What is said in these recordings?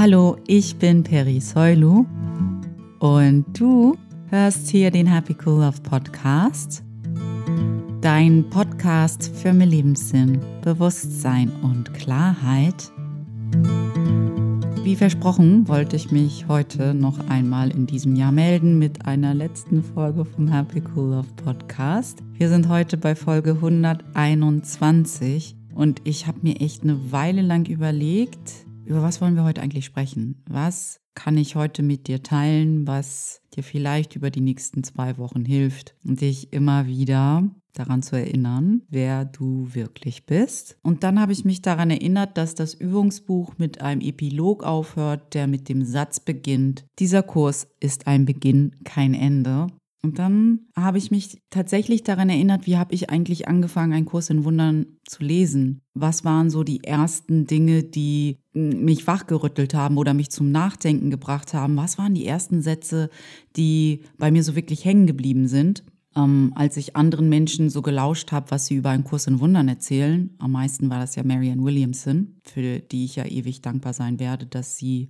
Hallo, ich bin Peri Soilu und du hörst hier den Happy Cool Love Podcast, dein Podcast für mehr Lebenssinn, Bewusstsein und Klarheit. Wie versprochen, wollte ich mich heute noch einmal in diesem Jahr melden mit einer letzten Folge vom Happy Cool Love Podcast. Wir sind heute bei Folge 121 und ich habe mir echt eine Weile lang überlegt, über was wollen wir heute eigentlich sprechen? Was kann ich heute mit dir teilen, was dir vielleicht über die nächsten 2 Wochen hilft und dich immer wieder daran zu erinnern, wer du wirklich bist. Und dann habe ich mich daran erinnert, dass das Übungsbuch mit einem Epilog aufhört, der mit dem Satz beginnt: Dieser Kurs ist ein Beginn, kein Ende. Und dann habe ich mich tatsächlich daran erinnert, wie habe ich eigentlich angefangen, einen Kurs in Wundern zu lesen? Was waren so die ersten Dinge, die mich wachgerüttelt haben oder mich zum Nachdenken gebracht haben? Was waren die ersten Sätze, die bei mir so wirklich hängen geblieben sind, als ich anderen Menschen so gelauscht habe, was sie über einen Kurs in Wundern erzählen? Am meisten war das ja Marianne Williamson, für die ich ja ewig dankbar sein werde, dass sie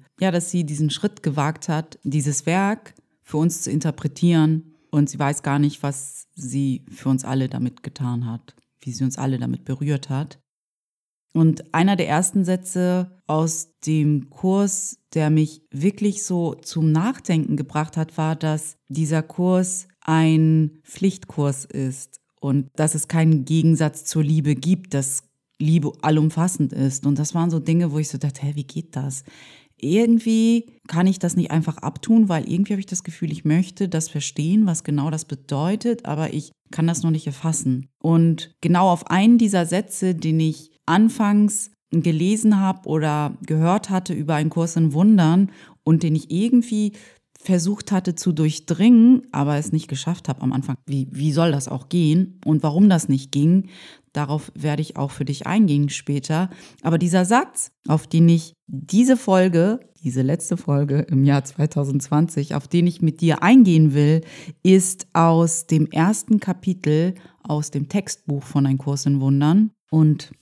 diesen Schritt gewagt hat, dieses Werk für uns zu interpretieren. Und sie weiß gar nicht, was sie für uns alle damit getan hat, wie sie uns alle damit berührt hat. Und einer der ersten Sätze aus dem Kurs, der mich wirklich so zum Nachdenken gebracht hat, war, dass dieser Kurs ein Pflichtkurs ist und dass es keinen Gegensatz zur Liebe gibt, dass Liebe allumfassend ist. Und das waren so Dinge, wo ich so dachte, wie geht das? Irgendwie kann ich das nicht einfach abtun, weil irgendwie habe ich das Gefühl, ich möchte das verstehen, was genau das bedeutet, aber ich kann das noch nicht erfassen. Und genau auf einen dieser Sätze, den ich anfangs gelesen habe oder gehört hatte über einen Kurs in Wundern und den ich irgendwie versucht hatte zu durchdringen, aber es nicht geschafft habe am Anfang. Wie soll das auch gehen und warum das nicht ging? Darauf werde ich auch für dich eingehen später. Aber dieser Satz, auf den ich diese letzte Folge im Jahr 2020, auf den ich mit dir eingehen will, ist aus dem ersten Kapitel aus dem Textbuch von Ein Kurs in Wundern. Und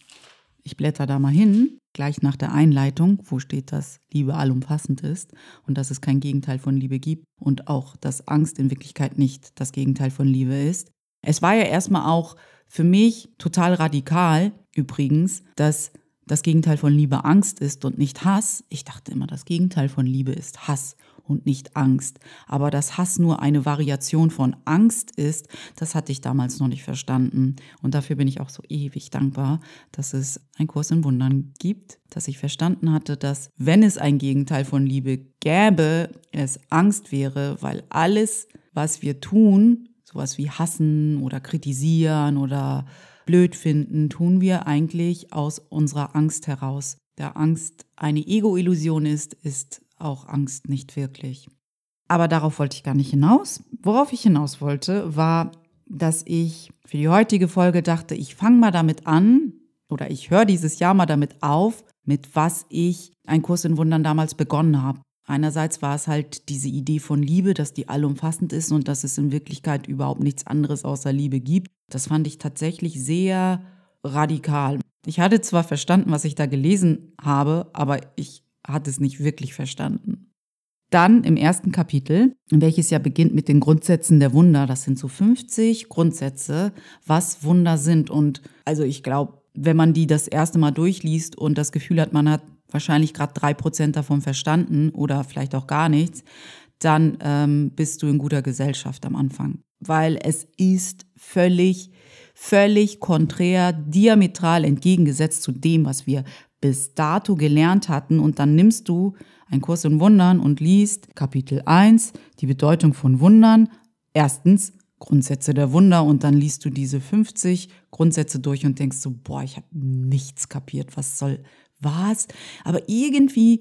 ich blätter da mal hin, gleich nach der Einleitung, wo steht, dass Liebe allumfassend ist und dass es kein Gegenteil von Liebe gibt und auch, dass Angst in Wirklichkeit nicht das Gegenteil von Liebe ist. Es war ja erstmal auch für mich total radikal, übrigens, dass das Gegenteil von Liebe Angst ist und nicht Hass. Ich dachte immer, das Gegenteil von Liebe ist Hass und nicht Angst. Aber dass Hass nur eine Variation von Angst ist, das hatte ich damals noch nicht verstanden. Und dafür bin ich auch so ewig dankbar, dass es einen Kurs in Wundern gibt, dass ich verstanden hatte, dass, wenn es ein Gegenteil von Liebe gäbe, es Angst wäre, weil alles, was wir tun, sowas wie hassen oder kritisieren oder blöd finden, tun wir eigentlich aus unserer Angst heraus. Da Angst eine Ego-Illusion ist, ist auch Angst nicht wirklich. Aber darauf wollte ich gar nicht hinaus. Worauf ich hinaus wollte, war, dass ich für die heutige Folge dachte, ich fange mal damit an oder ich höre dieses Jahr mal damit auf, mit was ich einen Kurs in Wundern damals begonnen habe. Einerseits war es halt diese Idee von Liebe, dass die allumfassend ist und dass es in Wirklichkeit überhaupt nichts anderes außer Liebe gibt. Das fand ich tatsächlich sehr radikal. Ich hatte zwar verstanden, was ich da gelesen habe, aber ich hatte es nicht wirklich verstanden. Dann im ersten Kapitel, welches ja beginnt mit den Grundsätzen der Wunder. Das sind so 50 Grundsätze, was Wunder sind. Und also ich glaube, wenn man die das erste Mal durchliest und das Gefühl hat, man hat wahrscheinlich gerade 3% davon verstanden oder vielleicht auch gar nichts, dann bist du in guter Gesellschaft am Anfang. Weil es ist völlig konträr, diametral entgegengesetzt zu dem, was wir bis dato gelernt hatten. Und dann nimmst du einen Kurs in Wundern und liest Kapitel 1, die Bedeutung von Wundern. Erstens, Grundsätze der Wunder, und dann liest du diese 50 Grundsätze durch und denkst so, boah, ich habe nichts kapiert, was soll. Aber irgendwie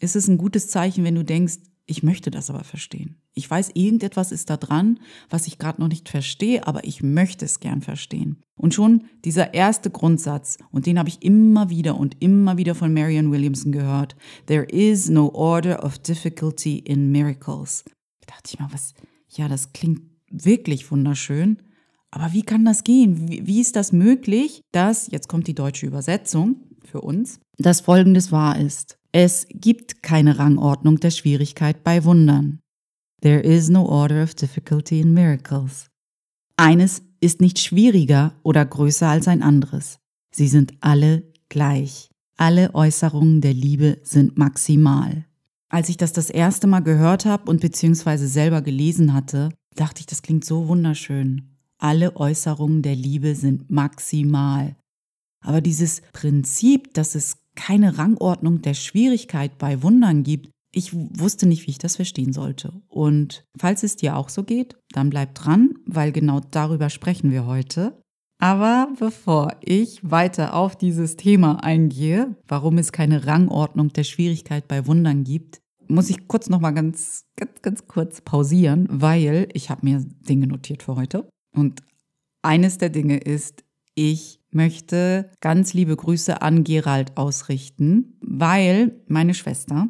ist es ein gutes Zeichen, wenn du denkst, ich möchte das aber verstehen. Ich weiß, irgendetwas ist da dran, was ich gerade noch nicht verstehe, aber ich möchte es gern verstehen. Und schon dieser erste Grundsatz, und den habe ich immer wieder von Marianne Williamson gehört: There is no order of difficulty in miracles. Da dachte ich mal, das klingt wirklich wunderschön. Aber wie kann das gehen? Wie ist das möglich, dass, jetzt kommt die deutsche Übersetzung für uns, dass Folgendes wahr ist: Es gibt keine Rangordnung der Schwierigkeit bei Wundern. There is no order of difficulty in miracles. Eines ist nicht schwieriger oder größer als ein anderes. Sie sind alle gleich. Alle Äußerungen der Liebe sind maximal. Als ich das erste Mal gehört habe und beziehungsweise selber gelesen hatte, dachte ich, das klingt so wunderschön. Alle Äußerungen der Liebe sind maximal. Aber dieses Prinzip, dass es keine Rangordnung der Schwierigkeit bei Wundern gibt, ich wusste nicht, wie ich das verstehen sollte. Und falls es dir auch so geht, dann bleib dran, weil genau darüber sprechen wir heute. Aber bevor ich weiter auf dieses Thema eingehe, warum es keine Rangordnung der Schwierigkeit bei Wundern gibt, muss ich kurz nochmal ganz kurz pausieren, weil ich habe mir Dinge notiert für heute. Und eines der Dinge ist, ich möchte ganz liebe Grüße an Gerald ausrichten, weil meine Schwester,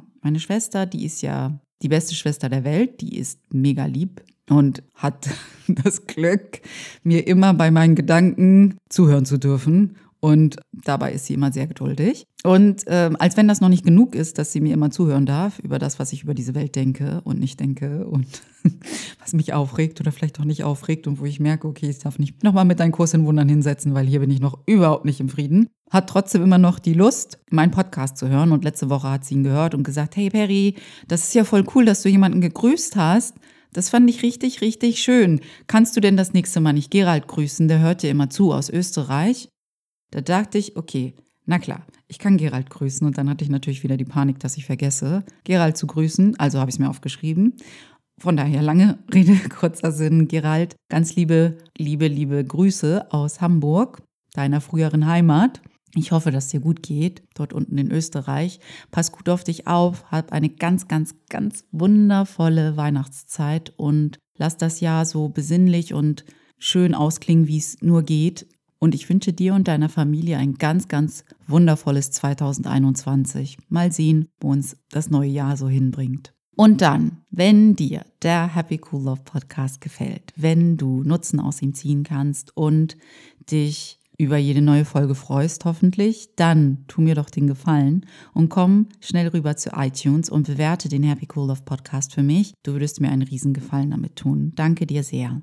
die ist ja die beste Schwester der Welt, die ist mega lieb und hat das Glück, mir immer bei meinen Gedanken zuhören zu dürfen. Und dabei ist sie immer sehr geduldig. Und als wenn das noch nicht genug ist, dass sie mir immer zuhören darf über das, was ich über diese Welt denke und nicht denke und was mich aufregt oder vielleicht auch nicht aufregt und wo ich merke, okay, ich darf nicht nochmal mit deinem Kurs in Wundern hinsetzen, weil hier bin ich noch überhaupt nicht im Frieden. Hat trotzdem immer noch die Lust, meinen Podcast zu hören. Und letzte Woche hat sie ihn gehört und gesagt, hey Peri, das ist ja voll cool, dass du jemanden gegrüßt hast. Das fand ich richtig, richtig schön. Kannst du denn das nächste Mal nicht Gerald grüßen? Der hört dir immer zu aus Österreich. Da dachte ich, okay, na klar, ich kann Gerald grüßen. Und dann hatte ich natürlich wieder die Panik, dass ich vergesse, Gerald zu grüßen. Also habe ich es mir aufgeschrieben. Von daher lange Rede, kurzer Sinn. Gerald, ganz liebe Grüße aus Hamburg, deiner früheren Heimat. Ich hoffe, dass es dir gut geht, dort unten in Österreich. Pass gut auf dich auf, hab eine ganz wundervolle Weihnachtszeit und lass das Jahr so besinnlich und schön ausklingen, wie es nur geht. Und ich wünsche dir und deiner Familie ein ganz wundervolles 2021. Mal sehen, wo uns das neue Jahr so hinbringt. Und dann, wenn dir der Happy Cool Love Podcast gefällt, wenn du Nutzen aus ihm ziehen kannst und dich über jede neue Folge freust, hoffentlich, dann tu mir doch den Gefallen und komm schnell rüber zu iTunes und bewerte den Happy Cool Love Podcast für mich. Du würdest mir einen riesen Gefallen damit tun. Danke dir sehr.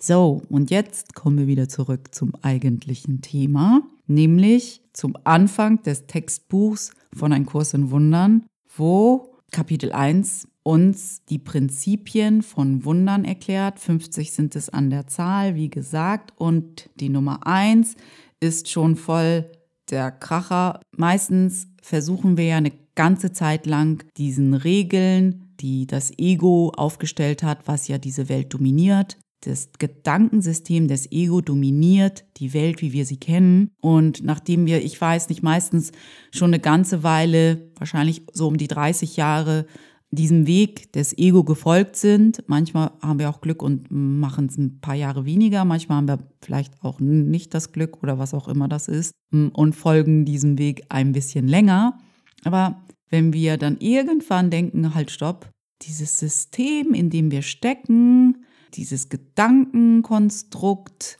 So, und jetzt kommen wir wieder zurück zum eigentlichen Thema, nämlich zum Anfang des Textbuchs von Ein Kurs in Wundern, wo Kapitel 1 uns die Prinzipien von Wundern erklärt. 50 sind es an der Zahl, wie gesagt, und die Nummer 1 ist schon voll der Kracher. Meistens versuchen wir ja eine ganze Zeit lang diesen Regeln, die das Ego aufgestellt hat, was ja diese Welt dominiert. Das Gedankensystem des Ego dominiert die Welt, wie wir sie kennen. Und nachdem wir, ich weiß nicht, meistens schon eine ganze Weile, wahrscheinlich so um die 30 Jahre, diesem Weg des Ego gefolgt sind, manchmal haben wir auch Glück und machen es ein paar Jahre weniger, manchmal haben wir vielleicht auch nicht das Glück oder was auch immer das ist und folgen diesem Weg ein bisschen länger. Aber wenn wir dann irgendwann denken, halt stopp, dieses System, in dem wir stecken, dieses Gedankenkonstrukt,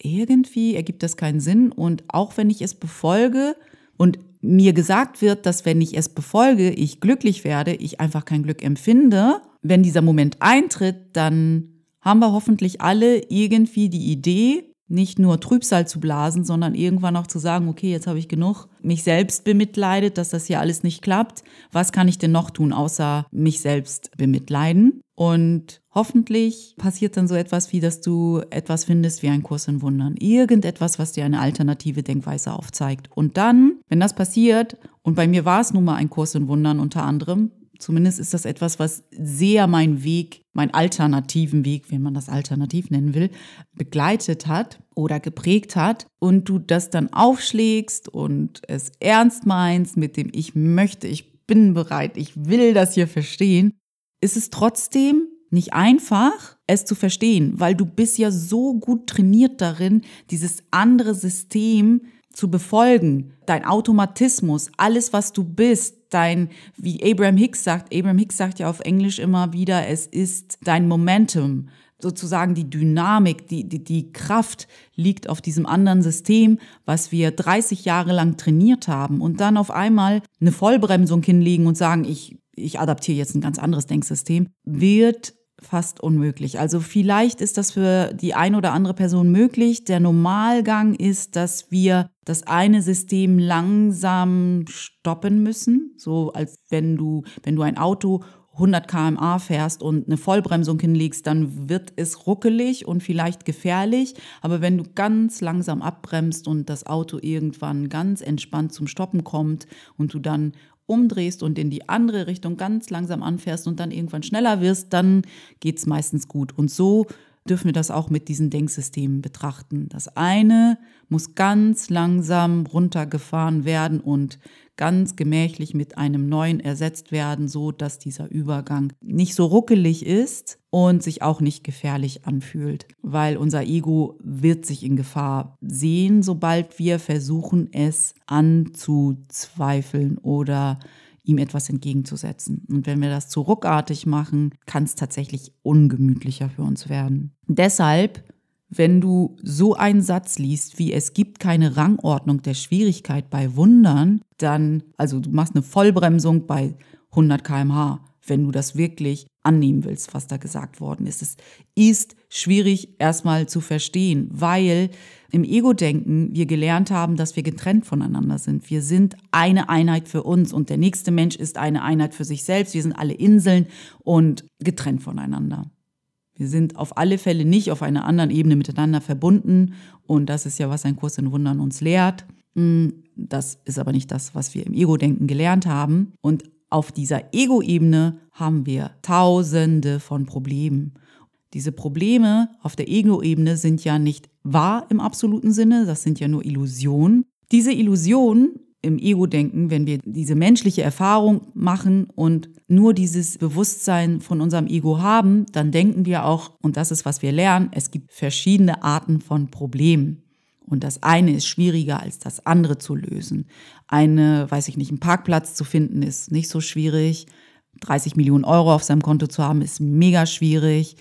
irgendwie ergibt das keinen Sinn. Und auch wenn ich es befolge und mir gesagt wird, dass wenn ich es befolge, ich glücklich werde, ich einfach kein Glück empfinde, wenn dieser Moment eintritt, dann haben wir hoffentlich alle irgendwie die Idee, nicht nur Trübsal zu blasen, sondern irgendwann auch zu sagen, okay, jetzt habe ich genug mich selbst bemitleidet, dass das hier alles nicht klappt. Was kann ich denn noch tun, außer mich selbst bemitleiden? Und hoffentlich passiert dann so etwas, wie dass du etwas findest wie Ein Kurs in Wundern. Irgendetwas, was dir eine alternative Denkweise aufzeigt. Und dann, wenn das passiert, und bei mir war es nun mal Ein Kurs in Wundern unter anderem, zumindest ist das etwas, was sehr meinen Weg, meinen alternativen Weg, wenn man das alternativ nennen will, begleitet hat oder geprägt hat. Und du das dann aufschlägst und es ernst meinst mit dem ich möchte, ich bin bereit, ich will das hier verstehen. Ist es trotzdem nicht einfach, es zu verstehen, weil du bist ja so gut trainiert darin, dieses andere System zu befolgen, dein Automatismus, alles, was du bist, dein, wie Abraham Hicks sagt ja auf Englisch immer wieder, es ist dein Momentum, sozusagen die Dynamik, die Kraft liegt auf diesem anderen System, was wir 30 Jahre lang trainiert haben, und dann auf einmal eine Vollbremsung hinlegen und sagen, ich adaptiere jetzt ein ganz anderes Denksystem, wird fast unmöglich. Also vielleicht ist das für die eine oder andere Person möglich. Der Normalgang ist, dass wir das eine System langsam stoppen müssen, so als wenn du ein Auto 100 km/h fährst und eine Vollbremsung hinlegst, dann wird es ruckelig und vielleicht gefährlich. Aber wenn du ganz langsam abbremst und das Auto irgendwann ganz entspannt zum Stoppen kommt und du dann umdrehst und in die andere Richtung ganz langsam anfährst und dann irgendwann schneller wirst, dann geht es meistens gut. Und so dürfen wir das auch mit diesen Denksystemen betrachten. Das eine muss ganz langsam runtergefahren werden und ganz gemächlich mit einem neuen ersetzt werden, so dass dieser Übergang nicht so ruckelig ist und sich auch nicht gefährlich anfühlt. Weil unser Ego wird sich in Gefahr sehen, sobald wir versuchen, es anzuzweifeln oder ihm etwas entgegenzusetzen. Und wenn wir das zu ruckartig machen, kann es tatsächlich ungemütlicher für uns werden. Deshalb, wenn du so einen Satz liest wie es gibt keine Rangordnung der Schwierigkeit bei Wundern, dann, also du machst eine Vollbremsung bei 100 km/h, wenn du das wirklich annehmen willst, was da gesagt worden ist. Es ist schwierig erstmal zu verstehen, weil im Ego-Denken wir gelernt haben, dass wir getrennt voneinander sind. Wir sind eine Einheit für uns und der nächste Mensch ist eine Einheit für sich selbst. Wir sind alle Inseln und getrennt voneinander. Wir sind auf alle Fälle nicht auf einer anderen Ebene miteinander verbunden und das ist ja, was ein Kurs in Wundern uns lehrt. Das ist aber nicht das, was wir im Ego-Denken gelernt haben, und auf dieser Ego-Ebene haben wir Tausende von Problemen. Diese Probleme auf der Ego-Ebene sind ja nicht wahr im absoluten Sinne, das sind ja nur Illusionen. Diese Illusionen im Ego-Denken, wenn wir diese menschliche Erfahrung machen und nur dieses Bewusstsein von unserem Ego haben, dann denken wir auch, und das ist, was wir lernen, es gibt verschiedene Arten von Problemen. Und das eine ist schwieriger als das andere zu lösen. Einen Parkplatz zu finden ist nicht so schwierig. 30 Millionen Euro auf seinem Konto zu haben ist mega schwierig.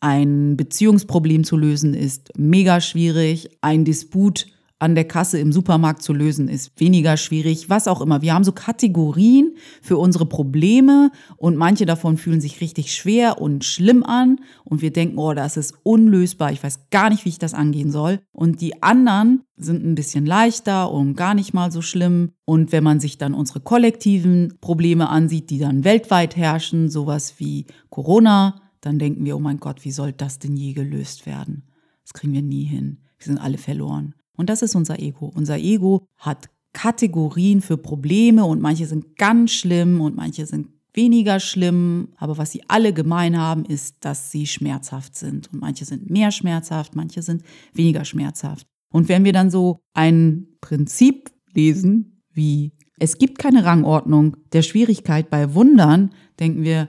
Ein Beziehungsproblem zu lösen ist mega schwierig. Ein Disput an der Kasse im Supermarkt zu lösen ist weniger schwierig. Was auch immer. Wir haben so Kategorien für unsere Probleme und manche davon fühlen sich richtig schwer und schlimm an. Und wir denken, oh, das ist unlösbar. Ich weiß gar nicht, wie ich das angehen soll. Und die anderen sind ein bisschen leichter und gar nicht mal so schlimm. Und wenn man sich dann unsere kollektiven Probleme ansieht, die dann weltweit herrschen, sowas wie Corona, dann denken wir, oh mein Gott, wie soll das denn je gelöst werden? Das kriegen wir nie hin. Wir sind alle verloren. Und das ist unser Ego. Unser Ego hat Kategorien für Probleme und manche sind ganz schlimm und manche sind weniger schlimm, aber was sie alle gemein haben, ist, dass sie schmerzhaft sind. Und manche sind mehr schmerzhaft, manche sind weniger schmerzhaft. Und wenn wir dann so ein Prinzip lesen, wie es gibt keine Rangordnung der Schwierigkeit bei Wundern, denken wir,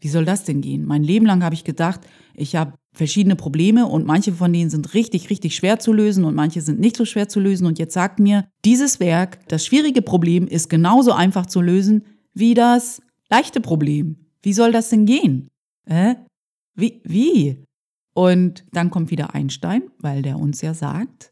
wie soll das denn gehen? Mein Leben lang habe ich gedacht, ich habe verschiedene Probleme und manche von denen sind richtig, richtig schwer zu lösen und manche sind nicht so schwer zu lösen. Und jetzt sagt mir dieses Werk, das schwierige Problem ist genauso einfach zu lösen wie das leichte Problem. Wie soll das denn gehen? Wie? Und dann kommt wieder Einstein, weil der uns ja sagt,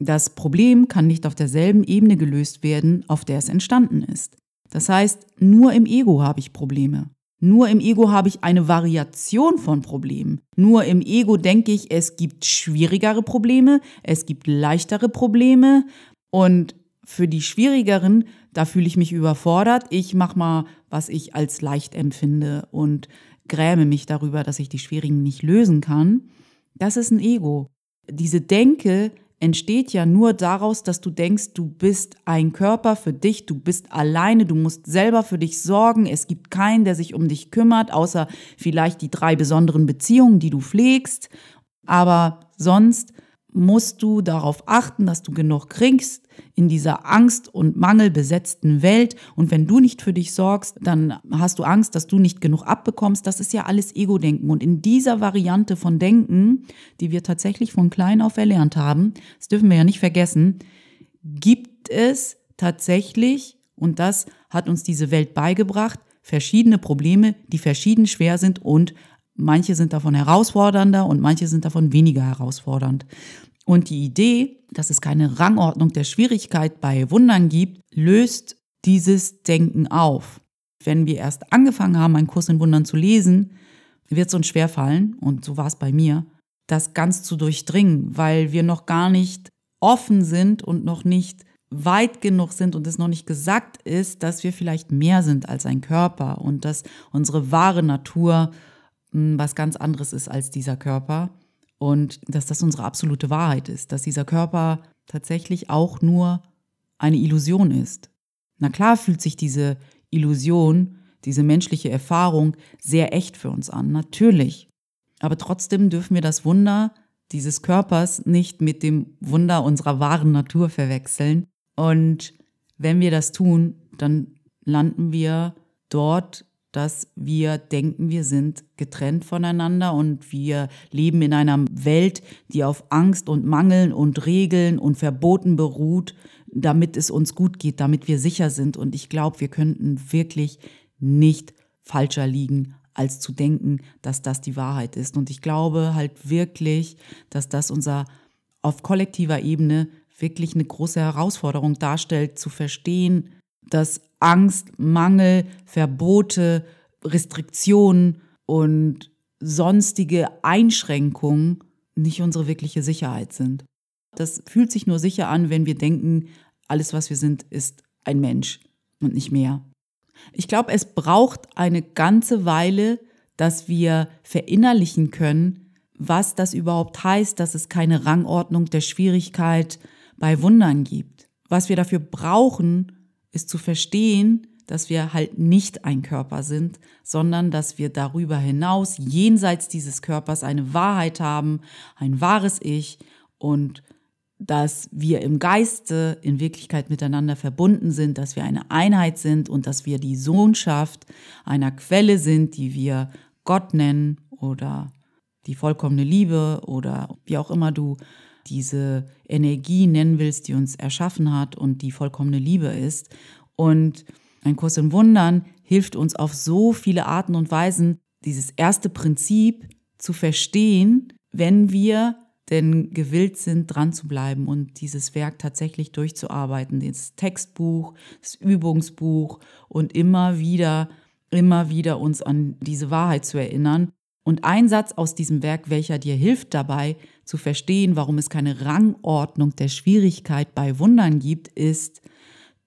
das Problem kann nicht auf derselben Ebene gelöst werden, auf der es entstanden ist. Das heißt, nur im Ego habe ich Probleme. Nur im Ego habe ich eine Variation von Problemen. Nur im Ego denke ich, es gibt schwierigere Probleme, es gibt leichtere Probleme und für die schwierigeren, da fühle ich mich überfordert. Ich mache mal, was ich als leicht empfinde und gräme mich darüber, dass ich die schwierigen nicht lösen kann. Das ist ein Ego. Diese Denke entsteht ja nur daraus, dass du denkst, du bist ein Körper für dich, du bist alleine, du musst selber für dich sorgen, es gibt keinen, der sich um dich kümmert, außer vielleicht die 3 besonderen Beziehungen, die du pflegst, aber sonst musst du darauf achten, dass du genug kriegst in dieser Angst- und mangelbesetzten Welt. Und wenn du nicht für dich sorgst, dann hast du Angst, dass du nicht genug abbekommst. Das ist ja alles Ego-Denken. Und in dieser Variante von Denken, die wir tatsächlich von klein auf erlernt haben, das dürfen wir ja nicht vergessen, gibt es tatsächlich, und das hat uns diese Welt beigebracht, verschiedene Probleme, die verschieden schwer sind und Manche sind davon herausfordernder und manche sind davon weniger herausfordernd. Und die Idee, dass es keine Rangordnung der Schwierigkeit bei Wundern gibt, löst dieses Denken auf. Wenn wir erst angefangen haben, einen Kurs in Wundern zu lesen, wird es uns schwerfallen, und so war es bei mir, das ganz zu durchdringen, weil wir noch gar nicht offen sind und noch nicht weit genug sind und es noch nicht gesagt ist, dass wir vielleicht mehr sind als ein Körper und dass unsere wahre Natur was ganz anderes ist als dieser Körper und dass das unsere absolute Wahrheit ist, dass dieser Körper tatsächlich auch nur eine Illusion ist. Na klar fühlt sich diese Illusion, diese menschliche Erfahrung sehr echt für uns an, natürlich. Aber trotzdem dürfen wir das Wunder dieses Körpers nicht mit dem Wunder unserer wahren Natur verwechseln. Und wenn wir das tun, dann landen wir dort, dass wir denken, wir sind getrennt voneinander und wir leben in einer Welt, die auf Angst und Mangeln und Regeln und Verboten beruht, damit es uns gut geht, damit wir sicher sind. Und ich glaube, wir könnten wirklich nicht falscher liegen, als zu denken, dass das die Wahrheit ist. Und ich glaube halt wirklich, dass das unser auf kollektiver Ebene wirklich eine große Herausforderung darstellt, zu verstehen, dass Angst, Mangel, Verbote, Restriktionen und sonstige Einschränkungen nicht unsere wirkliche Sicherheit sind. Das fühlt sich nur sicher an, wenn wir denken, alles, was wir sind, ist ein Mensch und nicht mehr. Ich glaube, es braucht eine ganze Weile, dass wir verinnerlichen können, was das überhaupt heißt, dass es keine Rangordnung der Schwierigkeit bei Wundern gibt. Was wir dafür brauchen, ist zu verstehen, dass wir halt nicht ein Körper sind, sondern dass wir darüber hinaus, jenseits dieses Körpers, eine Wahrheit haben, ein wahres Ich und dass wir im Geiste in Wirklichkeit miteinander verbunden sind, dass wir eine Einheit sind und dass wir die Sohnschaft einer Quelle sind, die wir Gott nennen oder die vollkommene Liebe oder wie auch immer du diese Energie nennen willst, die uns erschaffen hat und die vollkommene Liebe ist. Und ein Kurs in Wundern hilft uns auf so viele Arten und Weisen, dieses erste Prinzip zu verstehen, wenn wir denn gewillt sind, dran zu bleiben und dieses Werk tatsächlich durchzuarbeiten, das Textbuch, das Übungsbuch und immer wieder uns an diese Wahrheit zu erinnern. Und ein Satz aus diesem Werk, welcher dir hilft dabei, zu verstehen, warum es keine Rangordnung der Schwierigkeit bei Wundern gibt, ist,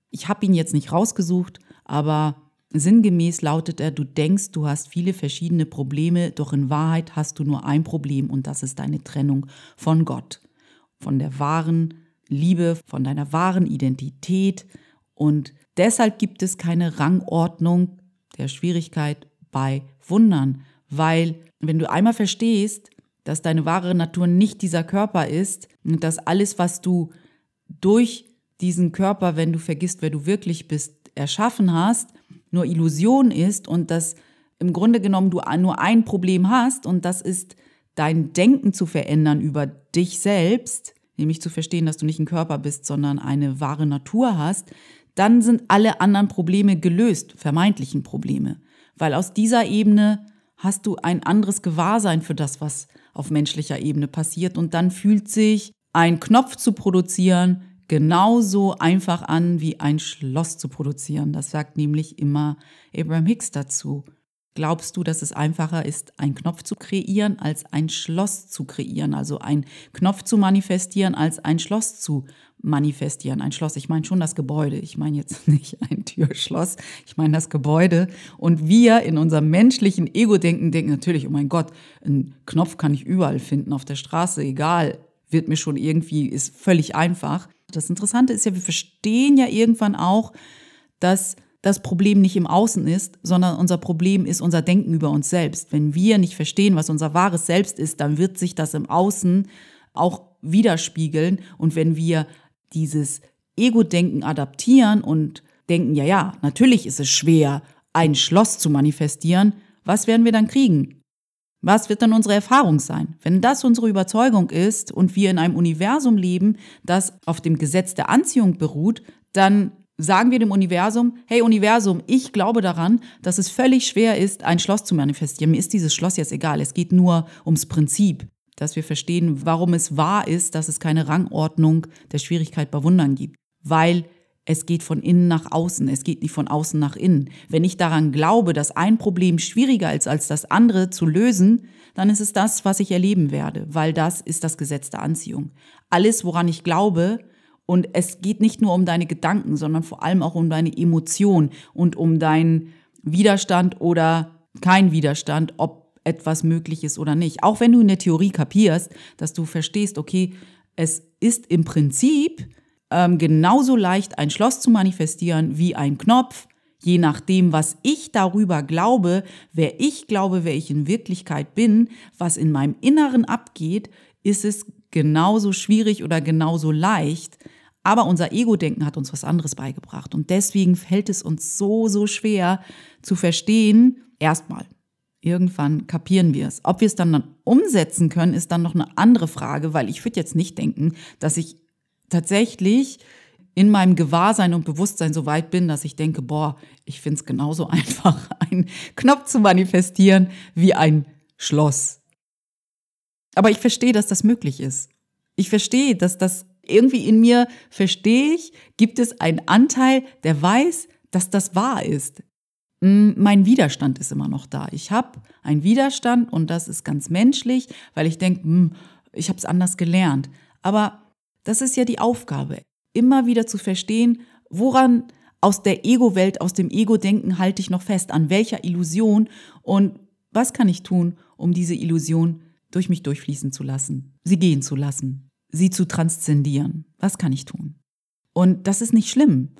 ich habe ihn jetzt nicht rausgesucht, aber sinngemäß lautet er, du denkst, du hast viele verschiedene Probleme, doch in Wahrheit hast du nur ein Problem und das ist deine Trennung von Gott, von der wahren Liebe, von deiner wahren Identität und deshalb gibt es keine Rangordnung der Schwierigkeit bei Wundern, weil wenn du einmal verstehst, dass deine wahre Natur nicht dieser Körper ist und dass alles, was du durch diesen Körper, wenn du vergisst, wer du wirklich bist, erschaffen hast, nur Illusion ist und dass im Grunde genommen du nur ein Problem hast und das ist, dein Denken zu verändern über dich selbst, nämlich zu verstehen, dass du nicht ein Körper bist, sondern eine wahre Natur hast, dann sind alle anderen Probleme gelöst, vermeintlichen Probleme. Weil aus dieser Ebene hast du ein anderes Gewahrsein für das, was auf menschlicher Ebene passiert und dann fühlt sich ein Knopf zu produzieren genauso einfach an, wie ein Schloss zu produzieren. Das sagt nämlich immer Abraham Hicks dazu. Glaubst du, dass es einfacher ist, einen Knopf zu kreieren, als ein Schloss zu kreieren? Also einen Knopf zu manifestieren, als ein Schloss zu manifestieren. Ein Schloss, ich meine schon das Gebäude. Ich meine jetzt nicht ein Türschloss, ich meine das Gebäude. Und wir in unserem menschlichen Ego-Denken denken natürlich, oh mein Gott, einen Knopf kann ich überall finden, auf der Straße, egal, wird mir schon irgendwie, ist völlig einfach. Das Interessante ist ja, wir verstehen ja irgendwann auch, dass das Problem nicht im Außen ist, sondern unser Problem ist unser Denken über uns selbst. Wenn wir nicht verstehen, was unser wahres Selbst ist, dann wird sich das im Außen auch widerspiegeln. Und wenn wir dieses Ego-Denken adaptieren und denken, ja, natürlich ist es schwer, ein Schloss zu manifestieren, was werden wir dann kriegen? Was wird dann unsere Erfahrung sein? Wenn das unsere Überzeugung ist und wir in einem Universum leben, das auf dem Gesetz der Anziehung beruht, dann sagen wir dem Universum, hey Universum, ich glaube daran, dass es völlig schwer ist, ein Schloss zu manifestieren. Mir ist dieses Schloss jetzt egal, es geht nur ums Prinzip, dass wir verstehen, warum es wahr ist, dass es keine Rangordnung der Schwierigkeit bei Wundern gibt. Weil es geht von innen nach außen, es geht nicht von außen nach innen. Wenn ich daran glaube, dass ein Problem schwieriger ist, als das andere zu lösen, dann ist es das, was ich erleben werde, weil das ist das Gesetz der Anziehung. Alles, woran ich glaube. Und es geht nicht nur um deine Gedanken, sondern vor allem auch um deine Emotionen und um deinen Widerstand oder kein Widerstand, ob etwas möglich ist oder nicht. Auch wenn du in der Theorie kapierst, dass du verstehst, okay, es ist im Prinzip genauso leicht, ein Schloss zu manifestieren wie ein Knopf, je nachdem, was ich darüber glaube, wer ich in Wirklichkeit bin, was in meinem Inneren abgeht, ist es genauso schwierig oder genauso leicht. Aber unser Ego-Denken hat uns was anderes beigebracht. Und deswegen fällt es uns so, so schwer zu verstehen. Erstmal, irgendwann kapieren wir es. Ob wir es dann umsetzen können, ist dann noch eine andere Frage, weil ich würde jetzt nicht denken, dass ich tatsächlich in meinem Gewahrsein und Bewusstsein so weit bin, dass ich denke, boah, ich finde es genauso einfach, einen Knopf zu manifestieren wie ein Schloss. Aber ich verstehe, dass das möglich ist. Ich verstehe, dass das irgendwie in mir, gibt es einen Anteil, der weiß, dass das wahr ist. Mein Widerstand ist immer noch da. Ich habe einen Widerstand und das ist ganz menschlich, weil ich denke, ich habe es anders gelernt. Aber das ist ja die Aufgabe, immer wieder zu verstehen, woran aus der Ego-Welt, aus dem Ego-Denken halte ich noch fest, an welcher Illusion und was kann ich tun, um diese Illusion durch mich durchfließen zu lassen, sie gehen zu lassen, sie zu transzendieren. Was kann ich tun? Und das ist nicht schlimm.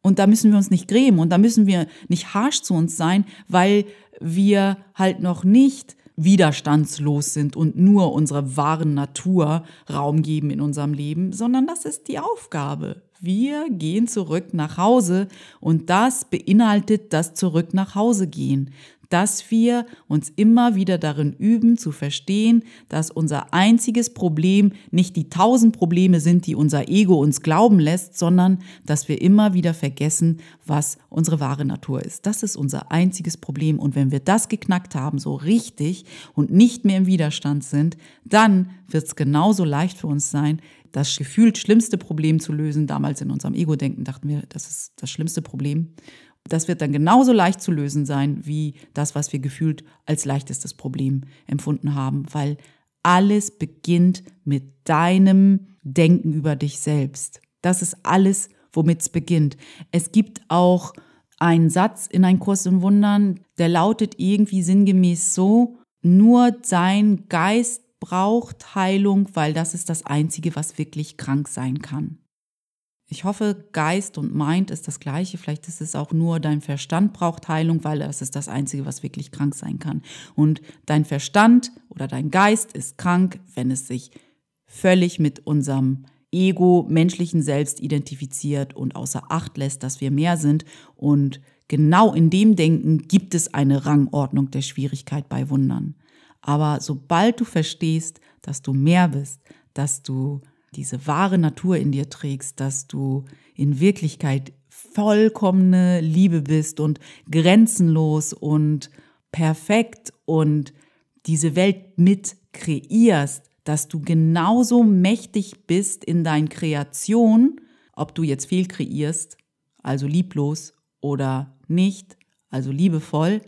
Und da müssen wir uns nicht grämen und da müssen wir nicht harsch zu uns sein, weil wir halt noch nicht widerstandslos sind und nur unserer wahren Natur Raum geben in unserem Leben, sondern das ist die Aufgabe. Wir gehen zurück nach Hause und das beinhaltet das Zurück nach Hause gehen. Dass wir uns immer wieder darin üben, zu verstehen, dass unser einziges Problem nicht die 1000 Probleme sind, die unser Ego uns glauben lässt, sondern dass wir immer wieder vergessen, was unsere wahre Natur ist. Das ist unser einziges Problem. Und wenn wir das geknackt haben, so richtig und nicht mehr im Widerstand sind, dann wird es genauso leicht für uns sein, das gefühlt schlimmste Problem zu lösen. Damals in unserem Ego-Denken dachten wir, das ist das schlimmste Problem. Das wird dann genauso leicht zu lösen sein, wie das, was wir gefühlt als leichtestes Problem empfunden haben, weil alles beginnt mit deinem Denken über dich selbst. Das ist alles, womit es beginnt. Es gibt auch einen Satz in Ein Kurs in Wundern, der lautet irgendwie sinngemäß so, nur dein Geist braucht Heilung, weil das ist das Einzige, was wirklich krank sein kann. Ich hoffe, Geist und Mind ist das Gleiche. Vielleicht ist es auch nur, dein Verstand braucht Heilung, weil das ist das Einzige, was wirklich krank sein kann. Und dein Verstand oder dein Geist ist krank, wenn es sich völlig mit unserem Ego, menschlichen Selbst identifiziert und außer Acht lässt, dass wir mehr sind. Und genau in dem Denken gibt es eine Rangordnung der Schwierigkeit bei Wundern. Aber sobald du verstehst, dass du mehr bist, dass du diese wahre Natur in dir trägst, dass du in Wirklichkeit vollkommene Liebe bist und grenzenlos und perfekt und diese Welt mit kreierst, dass du genauso mächtig bist in deinen Kreationen, ob du jetzt fehl kreierst, also lieblos oder nicht, also liebevoll,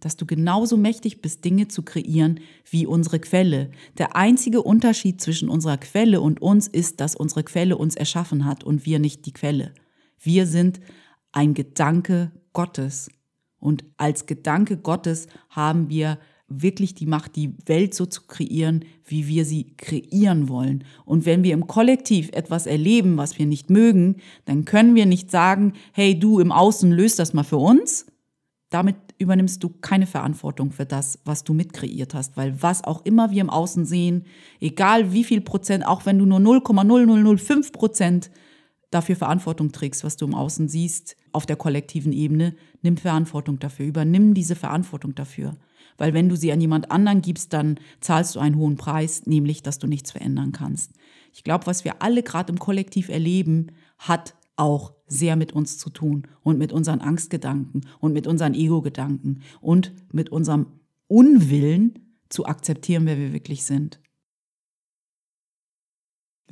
dass du genauso mächtig bist, Dinge zu kreieren wie unsere Quelle. Der einzige Unterschied zwischen unserer Quelle und uns ist, dass unsere Quelle uns erschaffen hat und wir nicht die Quelle. Wir sind ein Gedanke Gottes. Und als Gedanke Gottes haben wir wirklich die Macht, die Welt so zu kreieren, wie wir sie kreieren wollen. Und wenn wir im Kollektiv etwas erleben, was wir nicht mögen, dann können wir nicht sagen, hey, du im Außen löst das mal für uns. Damit übernimmst du keine Verantwortung für das, was du mitkreiert hast, weil was auch immer wir im Außen sehen, egal wie viel Prozent, auch wenn du nur 0,0005% dafür Verantwortung trägst, was du im Außen siehst, auf der kollektiven Ebene, nimm Verantwortung dafür, übernimm diese Verantwortung dafür, weil wenn du sie an jemand anderen gibst, dann zahlst du einen hohen Preis, nämlich, dass du nichts verändern kannst. Ich glaube, was wir alle gerade im Kollektiv erleben, hat auch sehr mit uns zu tun und mit unseren Angstgedanken und mit unseren Ego-Gedanken und mit unserem Unwillen zu akzeptieren, wer wir wirklich sind.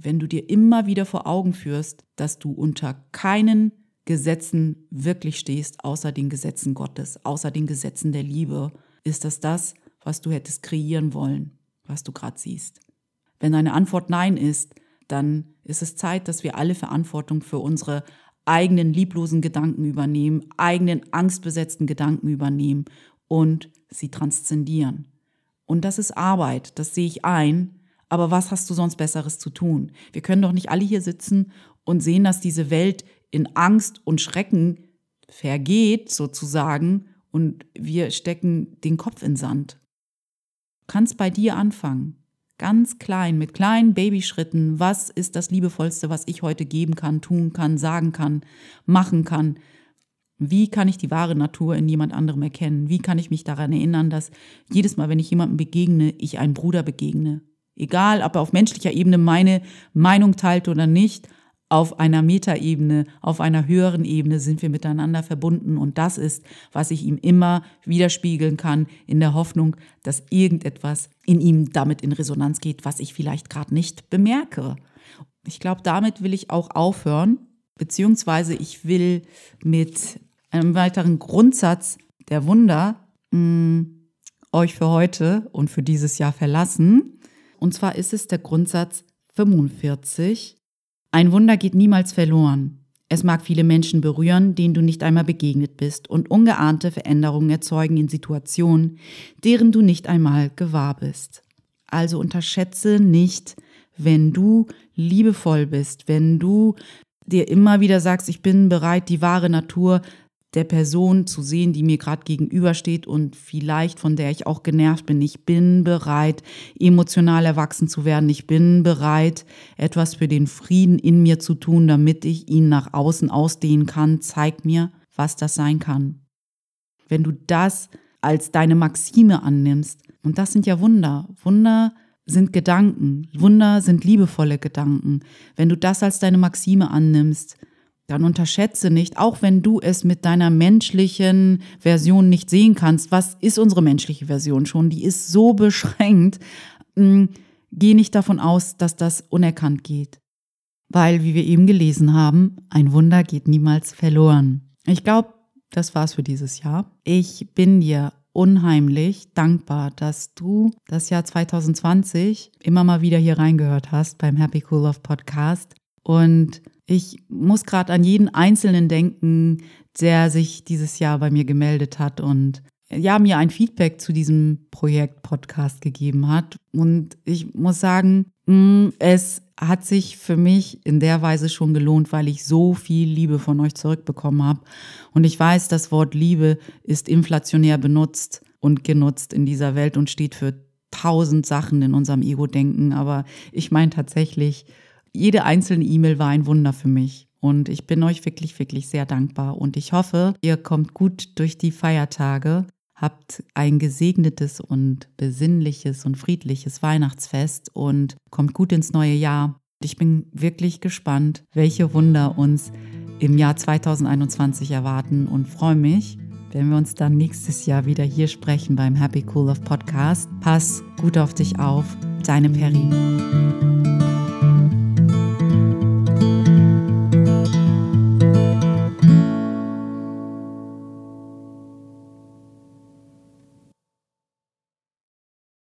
Wenn du dir immer wieder vor Augen führst, dass du unter keinen Gesetzen wirklich stehst, außer den Gesetzen Gottes, außer den Gesetzen der Liebe, ist das, was du hättest kreieren wollen, was du gerade siehst. Wenn deine Antwort Nein ist, dann ist es Zeit, dass wir alle Verantwortung für unsere eigenen lieblosen Gedanken übernehmen, eigenen angstbesetzten Gedanken übernehmen und sie transzendieren. Und das ist Arbeit, das sehe ich ein, aber was hast du sonst Besseres zu tun? Wir können doch nicht alle hier sitzen und sehen, dass diese Welt in Angst und Schrecken vergeht sozusagen und wir stecken den Kopf in Sand. Du kannst bei dir anfangen. Ganz klein, mit kleinen Babyschritten, was ist das Liebevollste, was ich heute geben kann, tun kann, sagen kann, machen kann? Wie kann ich die wahre Natur in jemand anderem erkennen? Wie kann ich mich daran erinnern, dass jedes Mal, wenn ich jemandem begegne, ich einem Bruder begegne? Egal, ob er auf menschlicher Ebene meine Meinung teilt oder nicht, auf einer Metaebene, auf einer höheren Ebene sind wir miteinander verbunden. Und das ist, was ich ihm immer widerspiegeln kann, in der Hoffnung, dass irgendetwas in ihm damit in Resonanz geht, was ich vielleicht gerade nicht bemerke. Ich glaube, damit will ich auch aufhören, beziehungsweise ich will mit einem weiteren Grundsatz der Wunder euch für heute und für dieses Jahr verlassen. Und zwar ist es der Grundsatz 45. Ein Wunder geht niemals verloren. Es mag viele Menschen berühren, denen du nicht einmal begegnet bist, und ungeahnte Veränderungen erzeugen in Situationen, deren du nicht einmal gewahr bist. Also unterschätze nicht, wenn du liebevoll bist, wenn du dir immer wieder sagst, ich bin bereit, die wahre Natur der Person zu sehen, die mir gerade gegenübersteht und vielleicht von der ich auch genervt bin. Ich bin bereit, emotional erwachsen zu werden. Ich bin bereit, etwas für den Frieden in mir zu tun, damit ich ihn nach außen ausdehnen kann. Zeig mir, was das sein kann. Wenn du das als deine Maxime annimmst, und das sind ja Wunder. Wunder sind Gedanken. Wunder sind liebevolle Gedanken. Wenn du das als deine Maxime annimmst, dann unterschätze nicht, auch wenn du es mit deiner menschlichen Version nicht sehen kannst, was ist unsere menschliche Version schon, die ist so beschränkt, geh nicht davon aus, dass das unerkannt geht. Weil, wie wir eben gelesen haben, ein Wunder geht niemals verloren. Ich glaube, das war's für dieses Jahr. Ich bin dir unheimlich dankbar, dass du das Jahr 2020 immer mal wieder hier reingehört hast beim Happy Cool Love Podcast. Und ich muss gerade an jeden Einzelnen denken, der sich dieses Jahr bei mir gemeldet hat und ja, mir ein Feedback zu diesem Projekt-Podcast gegeben hat. Und ich muss sagen, es hat sich für mich in der Weise schon gelohnt, weil ich so viel Liebe von euch zurückbekommen habe. Und ich weiß, das Wort Liebe ist inflationär benutzt und genutzt in dieser Welt und steht für 1000 Sachen in unserem Ego-Denken. Aber ich meine tatsächlich, jede einzelne E-Mail war ein Wunder für mich und ich bin euch wirklich, wirklich sehr dankbar und ich hoffe, ihr kommt gut durch die Feiertage, habt ein gesegnetes und besinnliches und friedliches Weihnachtsfest und kommt gut ins neue Jahr. Ich bin wirklich gespannt, welche Wunder uns im Jahr 2021 erwarten und freue mich, wenn wir uns dann nächstes Jahr wieder hier sprechen beim Happy Cool Love Podcast. Pass gut auf dich auf, deine Peri.